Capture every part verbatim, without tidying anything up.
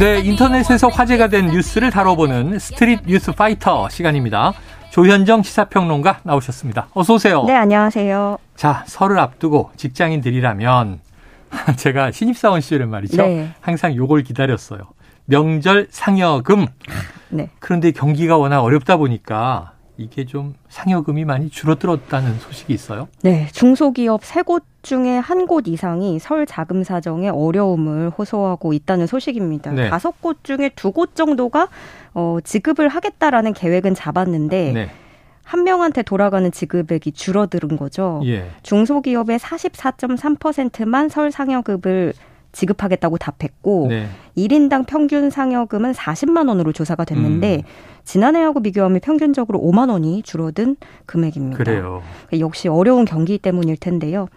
네, 인터넷에서 화제가 된 뉴스를 다뤄보는 스트릿 뉴스 파이터 시간입니다. 조현정 시사평론가 나오셨습니다. 어서 오세요. 네, 안녕하세요. 자, 설을 앞두고 직장인들이라면 제가 신입사원 시절에 말이죠. 네. 항상 요걸 기다렸어요. 명절 상여금. 네. 그런데 경기가 워낙 어렵다 보니까 이게 좀 상여금이 많이 줄어들었다는 소식이 있어요? 네. 중소기업 세 곳 중에 한 곳 이상이 설 자금 사정에 어려움을 호소하고 있다는 소식입니다. 네. 다섯 곳 중에 두 곳 정도가 어, 지급을 하겠다라는 계획은 잡았는데 네. 한 명한테 돌아가는 지급액이 줄어드는 거죠. 예. 중소기업의 사십사 점 삼 퍼센트만 설 상여금을 지급하겠다고 답했고 네. 일 인당 평균 상여금은 사십만 원으로 조사가 됐는데 음. 지난해하고 비교하면 평균적으로 오만 원이 줄어든 금액입니다. 그래요. 역시 어려운 경기 때문일 텐데요.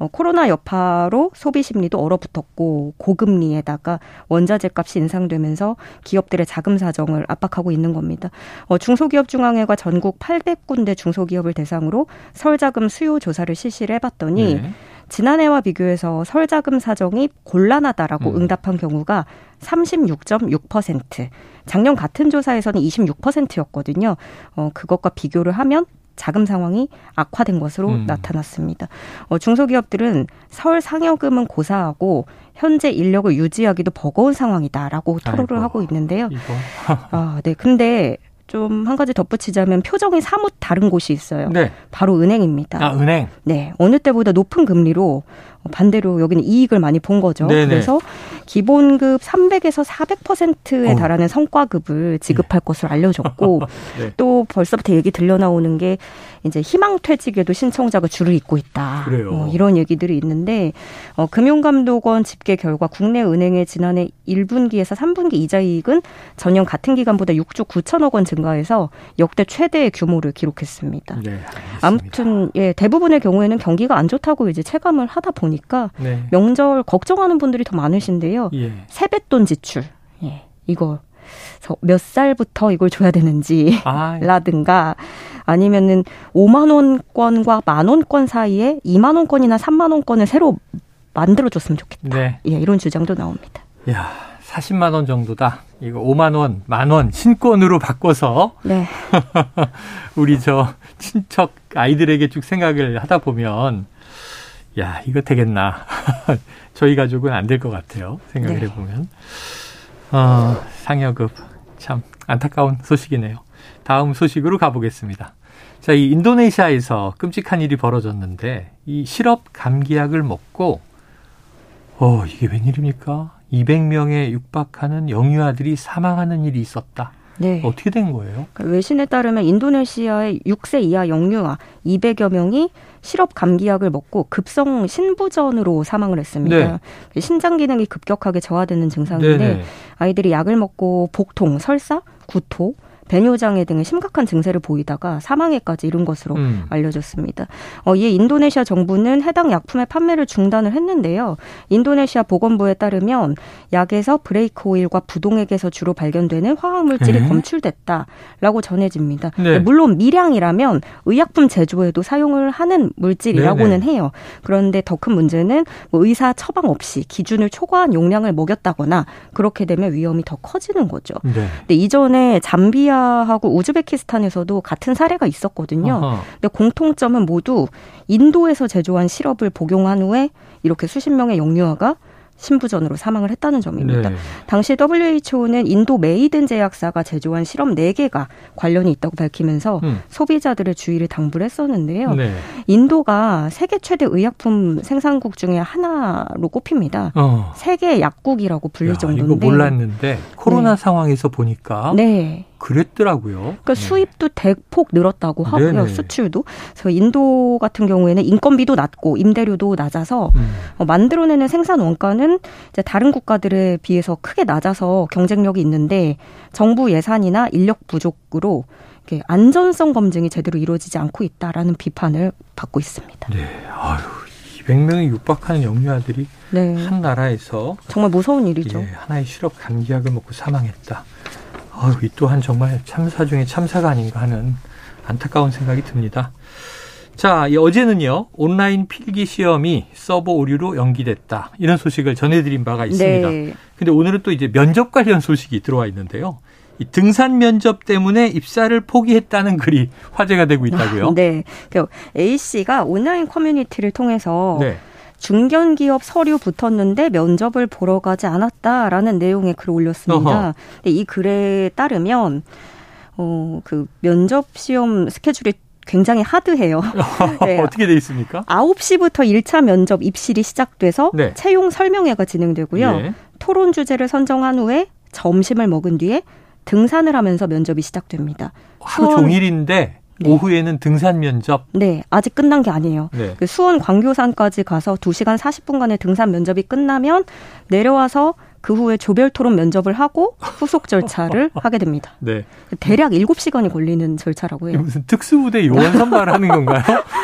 어, 코로나 여파로 소비 심리도 얼어붙었고 고금리에다가 원자재 값이 인상되면서 기업들의 자금 사정을 압박하고 있는 겁니다. 어, 중소기업중앙회가 전국 팔백 군데 중소기업을 대상으로 설자금 수요 조사를 실시를 해봤더니 네. 지난해와 비교해서 설자금 사정이 곤란하다라고 음. 응답한 경우가 삼십육 점 육 퍼센트, 작년 같은 조사에서는 이십육 퍼센트였거든요. 어, 그것과 비교를 하면 자금 상황이 악화된 것으로 음. 나타났습니다. 어, 중소기업들은 설 상여금은 고사하고 현재 인력을 유지하기도 버거운 상황이다라고 토로를 아이고, 하고 있는데요. 아, 네, 근데 좀 한 가지 덧붙이자면 표정이 사뭇 다른 곳이 있어요. 네. 바로 은행입니다. 아, 은행. 네, 어느 때보다 높은 금리로 반대로 여기는 이익을 많이 본 거죠. 네네. 그래서 기본급 삼백에서 사백 퍼센트에 달하는 어. 성과급을 지급할 네. 것으로 알려졌고 네. 또 벌써부터 얘기 들려나오는 게 이제 희망퇴직에도 신청자가 줄을 잇고 있다. 그래요. 뭐 이런 얘기들이 있는데 어, 금융감독원 집계 결과 국내 은행의 지난해 일 분기에서 삼 분기 이자이익은 전년 같은 기간보다 육조 구천억 원 증가해서 역대 최대의 규모를 기록했습니다. 네, 아무튼 예, 대부분의 경우에는 경기가 안 좋다고 이제 체감을 하다 보니까 네. 명절 걱정하는 분들이 더 많으신데요. 예. 세뱃돈 지출 예, 이거 몇 살부터 이걸 줘야 되는지 아, 예. 라든가 아니면은 오만 원권과 만 원권 사이에 이만 원권이나 삼만 원권을 새로 만들어줬으면 좋겠다. 네. 예, 이런 주장도 나옵니다. 이야, 사십만 원 정도다. 이거 오만 원, 만 원 신권으로 바꿔서 네. 우리 저 친척 아이들에게 쭉 생각을 하다 보면 야, 이거 되겠나. 저희 가족은 안 될 것 같아요. 생각을 네. 해보면. 어, 상여급 참 안타까운 소식이네요. 다음 소식으로 가보겠습니다. 자, 이 인도네시아에서 끔찍한 일이 벌어졌는데 이 실업 감기약을 먹고 어, 이게 웬일입니까? 이백 명에 육박하는 영유아들이 사망하는 일이 있었다. 네. 어떻게 된 거예요? 외신에 따르면 인도네시아의 육 세 이하 영유아 이백여 명이 실업 감기약을 먹고 급성 신부전으로 사망을 했습니다. 네. 신장 기능이 급격하게 저하되는 증상인데 네네. 아이들이 약을 먹고 복통, 설사, 구토, 배뇨장애 등의 심각한 증세를 보이다가 사망에까지 이른 것으로 음. 알려졌습니다. 어, 이에 인도네시아 정부는 해당 약품의 판매를 중단을 했는데요. 인도네시아 보건부에 따르면 약에서 브레이크 오일과 부동액에서 주로 발견되는 화학물질이 에? 검출됐다라고 전해집니다. 네. 네, 물론 미량이라면 의약품 제조에도 사용을 하는 물질이라고는 네네. 해요. 그런데 더 큰 문제는 뭐 의사 처방 없이 기준을 초과한 용량을 먹였다거나 그렇게 되면 위험이 더 커지는 거죠. 네. 근데 이전에 잠비아 하고 우즈베키스탄에서도 같은 사례가 있었거든요. 어허. 근데 공통점은 모두 인도에서 제조한 시럽을 복용한 후에 이렇게 수십 명의 영유아가 신부전으로 사망을 했다는 점입니다. 네. 당시 더블유에이치오는 인도 메이든 제약사가 제조한 시럽 네 개가 관련이 있다고 밝히면서 음. 소비자들의 주의를 당부를 했었는데요. 네. 인도가 세계 최대 의약품 생산국 중에 하나로 꼽힙니다. 어. 세계 약국이라고 불릴 야, 정도인데. 이거 몰랐는데 코로나 네. 상황에서 보니까 네. 그랬더라고요. 그러니까 네. 수입도 대폭 늘었다고 하고요. 네네. 수출도. 그래서 인도 같은 경우에는 인건비도 낮고 임대료도 낮아서 음. 어, 만들어내는 생산 원가는 이제 다른 국가들에 비해서 크게 낮아서 경쟁력이 있는데 정부 예산이나 인력 부족으로 이렇게 안전성 검증이 제대로 이루어지지 않고 있다라는 비판을 받고 있습니다. 네. 아유, 이백 명이 육박하는 영유아들이 네. 한 나라에서 정말 무서운 일이죠. 예, 하나의 실업 감기약을 먹고 사망했다. 아, 이 또한 정말 참사 중에 참사가 아닌가 하는 안타까운 생각이 듭니다. 자, 어제는요, 온라인 필기 시험이 서버 오류로 연기됐다, 이런 소식을 전해드린 바가 있습니다. 그런데 네. 오늘은 또 이제 면접 관련 소식이 들어와 있는데요. 이 등산 면접 때문에 입사를 포기했다는 글이 화제가 되고 있다고요. 아, 네. A씨가 온라인 커뮤니티를 통해서 네. 중견기업 서류 붙었는데 면접을 보러 가지 않았다라는 내용의 글을 올렸습니다. 근데 이 글에 따르면 어, 그 면접 시험 스케줄이 굉장히 하드해요. 네. 어떻게 돼 있습니까? 아홉 시부터 일 차 면접 입실이 시작돼서 네. 채용 설명회가 진행되고요. 네. 토론 주제를 선정한 후에 점심을 먹은 뒤에 등산을 하면서 면접이 시작됩니다. 하루 수원... 종일인데 네. 오후에는 등산 면접? 네. 아직 끝난 게 아니에요. 네. 그 수원 광교산까지 가서 두 시간 사십 분간의 등산 면접이 끝나면 내려와서 그 후에 조별 토론 면접을 하고 후속 절차를 하게 됩니다. 네. 대략 일곱 시간이 걸리는 절차라고 해요. 무슨 특수부대 요원 선발하는 건가요?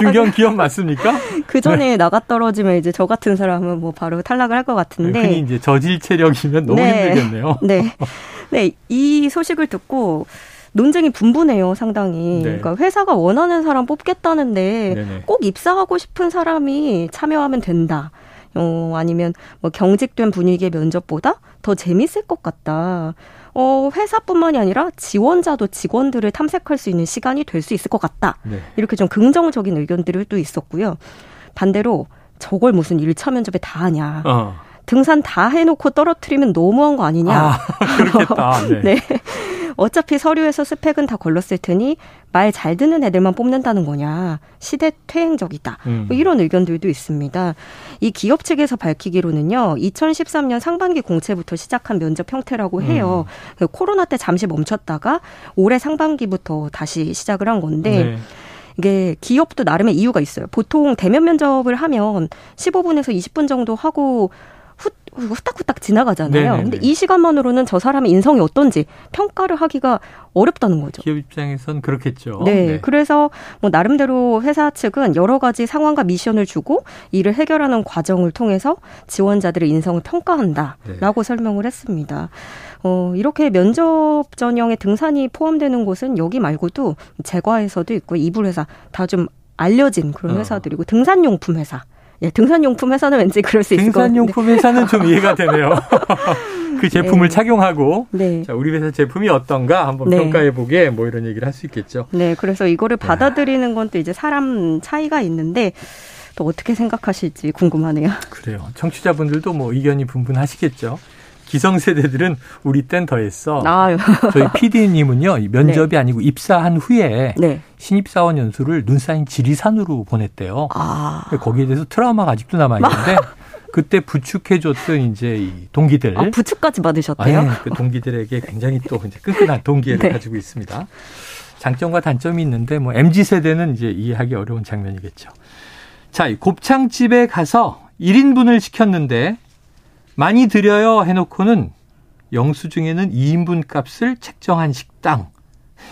중견 기업 맞습니까? 그 전에 네. 나가 떨어지면 이제 저 같은 사람은 뭐 바로 탈락을 할 것 같은데. 흔히 이제 저질 체력이면 너무 네. 힘들겠네요. 네. 네. 이 소식을 듣고 논쟁이 분분해요, 상당히. 네. 그러니까 회사가 원하는 사람 뽑겠다는데 네네. 꼭 입사하고 싶은 사람이 참여하면 된다. 어, 아니면 뭐 경직된 분위기의 면접보다 더 재밌을 것 같다. 어, 회사뿐만이 아니라 지원자도 직원들을 탐색할 수 있는 시간이 될 수 있을 것 같다. 네. 이렇게 좀 긍정적인 의견들이 또 있었고요. 반대로 저걸 무슨 일 차 면접에 다 하냐. 어. 등산 다 해놓고 떨어뜨리면 너무한 거 아니냐. 아, 그렇겠다. 네. 네. 어차피 서류에서 스펙은 다 걸렀을 테니 말 잘 듣는 애들만 뽑는다는 거냐. 시대 퇴행적이다. 음. 뭐 이런 의견들도 있습니다. 이 기업 측에서 밝히기로는요. 이천십삼 년 상반기 공채부터 시작한 면접 형태라고 해요. 음. 코로나 때 잠시 멈췄다가 올해 상반기부터 다시 시작을 한 건데 네. 이게 기업도 나름의 이유가 있어요. 보통 대면 면접을 하면 십오 분에서 이십 분 정도 하고 후, 후딱후딱 지나가잖아요. 네네네. 근데 이 시간만으로는 저 사람의 인성이 어떤지 평가를 하기가 어렵다는 거죠. 기업 입장에선 그렇겠죠. 네. 네. 그래서 뭐 나름대로 회사 측은 여러 가지 상황과 미션을 주고 이를 해결하는 과정을 통해서 지원자들의 인성을 평가한다라고 네. 설명을 했습니다. 어, 이렇게 면접 전형에 등산이 포함되는 곳은 여기 말고도 제과에서도 있고 이불회사 다 좀 알려진 그런 회사들이고 어. 등산용품 회사. 예, 등산용품 회사는 왠지 그럴 수 있을 것 같은데. 등산용품 회사는 좀 이해가 되네요. 그 제품을 네. 착용하고 네. 자, 우리 회사 제품이 어떤가 한번 네. 평가해보게 뭐 이런 얘기를 할 수 있겠죠. 네, 그래서 이거를 받아들이는 건 또 이제 사람 차이가 있는데 또 어떻게 생각하실지 궁금하네요. 그래요. 청취자분들도 뭐 의견이 분분하시겠죠. 기성세대들은 우리 땐 더했어. 아. 저희 피디님은요. 면접이 네. 아니고 입사한 후에 네. 신입사원 연수를 눈 쌓인 지리산으로 보냈대요. 아. 거기에 대해서 트라우마가 아직도 남아있는데 그때 부축해줬던 이제 이 동기들. 아, 부축까지 받으셨대요? 네, 그 동기들에게 굉장히 또 이제 끈끈한 동기를 네. 가지고 있습니다. 장점과 단점이 있는데 뭐 엠지세대는 이제 이해하기 어려운 장면이겠죠. 자, 이 곱창집에 가서 일 인분을 시켰는데 많이 드려요 해놓고는 영수증에는 이 인분 값을 책정한 식당.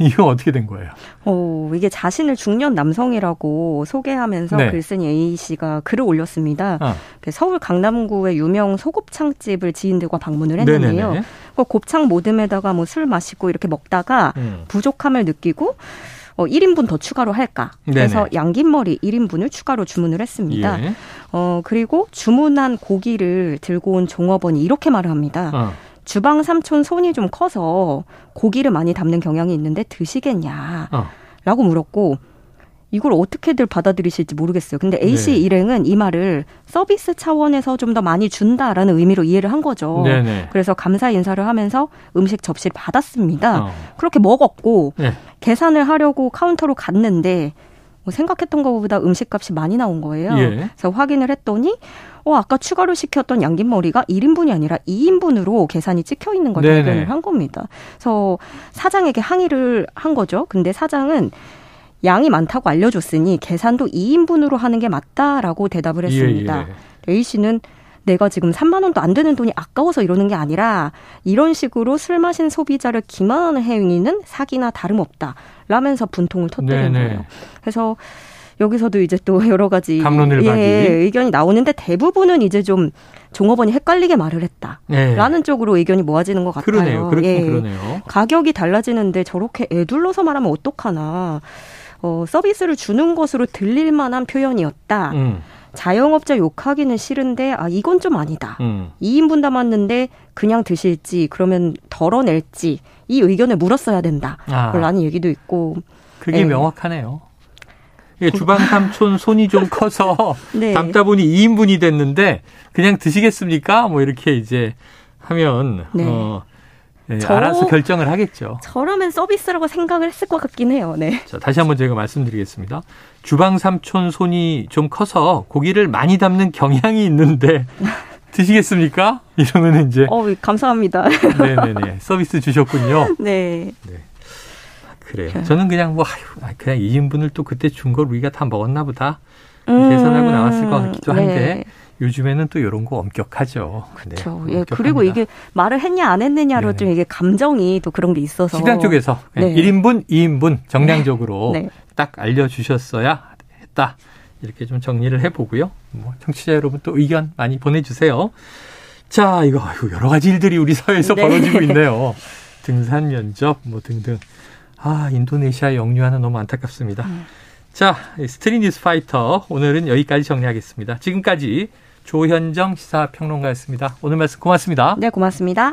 이거 어떻게 된 거예요? 어, 이게 자신을 중년 남성이라고 소개하면서 네. 글쓴 A씨가 글을 올렸습니다. 어. 서울 강남구의 유명 소곱창집을 지인들과 방문을 했는데요. 네네네. 곱창 모듬에다가 뭐 술 마시고 이렇게 먹다가 음. 부족함을 느끼고 어, 일 인분 더 추가로 할까? 그래서 네네. 양긴머리 일 인분을 추가로 주문을 했습니다. 예. 어, 그리고 주문한 고기를 들고 온 종업원이 이렇게 말을 합니다. 어. 주방 삼촌 손이 좀 커서 고기를 많이 담는 경향이 있는데 드시겠냐? 어. 라고 물었고 이걸 어떻게들 받아들이실지 모르겠어요. 근데 A씨 네. 일행은 이 말을 서비스 차원에서 좀 더 많이 준다라는 의미로 이해를 한 거죠. 네네. 그래서 감사 인사를 하면서 음식 접시를 받았습니다. 어. 그렇게 먹었고 네. 계산을 하려고 카운터로 갔는데 뭐 생각했던 것보다 음식값이 많이 나온 거예요. 예. 그래서 확인을 했더니 어, 아까 추가로 시켰던 양긴머리가 일 인분이 아니라 이 인분으로 계산이 찍혀 있는 걸 네네. 발견을 한 겁니다. 그래서 사장에게 항의를 한 거죠. 근데 사장은 양이 많다고 알려줬으니 계산도 이 인분으로 하는 게 맞다라고 대답을 했습니다. 예, 예. A씨는 내가 지금 삼만 원도 안 되는 돈이 아까워서 이러는 게 아니라 이런 식으로 술 마신 소비자를 기만하는 행위는 사기나 다름없다 라면서 분통을 터뜨린 네, 거예요. 네. 그래서 여기서도 이제 또 여러 가지 예, 의견이 나오는데 대부분은 이제 좀 종업원이 헷갈리게 말을 했다라는 네. 쪽으로 의견이 모아지는 것 같아요. 그러네요. 그렇긴 예. 그러네요. 가격이 달라지는데 저렇게 애둘러서 말하면 어떡하나. 어, 서비스를 주는 것으로 들릴 만한 표현이었다. 음. 자영업자 욕하기는 싫은데 아 이건 좀 아니다. 음. 이 인분 담았는데 그냥 드실지 그러면 덜어낼지 이 의견을 물었어야 된다. 아. 라는 얘기도 있고. 그게 네. 명확하네요. 예, 주방 삼촌 손이 좀 커서 네. 담다 보니 이 인분이 됐는데 그냥 드시겠습니까? 뭐 이렇게 이제 하면 네. 어, 네, 저, 알아서 결정을 하겠죠. 저라면 서비스라고 생각을 했을 것 같긴 해요. 네. 자, 다시 한번 제가 말씀드리겠습니다. 주방 삼촌 손이 좀 커서 고기를 많이 담는 경향이 있는데 드시겠습니까? 이러면 이제 어, 감사합니다. 네네네. 서비스 주셨군요. 네. 네. 그래요. 저는 그냥 뭐 아유, 그냥 이 인분을 또 그때 준 걸 우리가 다 먹었나 보다. 음, 계산하고 나왔을 것 같기도 한데 네. 요즘에는 또 이런 거 엄격하죠. 그렇죠. 네, 예, 그리고 이게 말을 했냐 안 했느냐로 네네. 좀 이게 감정이 또 그런 게 있어서. 식당 쪽에서 네. 일 인분, 이 인분 정량적으로 네. 네. 딱 알려주셨어야 했다. 이렇게 좀 정리를 해보고요. 뭐 청취자 여러분 또 의견 많이 보내주세요. 자, 이거 여러 가지 일들이 우리 사회에서 네. 벌어지고 있네요. 등산 면접 뭐 등등. 아, 인도네시아의 영유아는 너무 안타깝습니다. 음. 자, 스트릿 뉴스 파이터 오늘은 여기까지 정리하겠습니다. 지금까지 조현정 시사평론가였습니다. 오늘 말씀 고맙습니다. 네, 고맙습니다.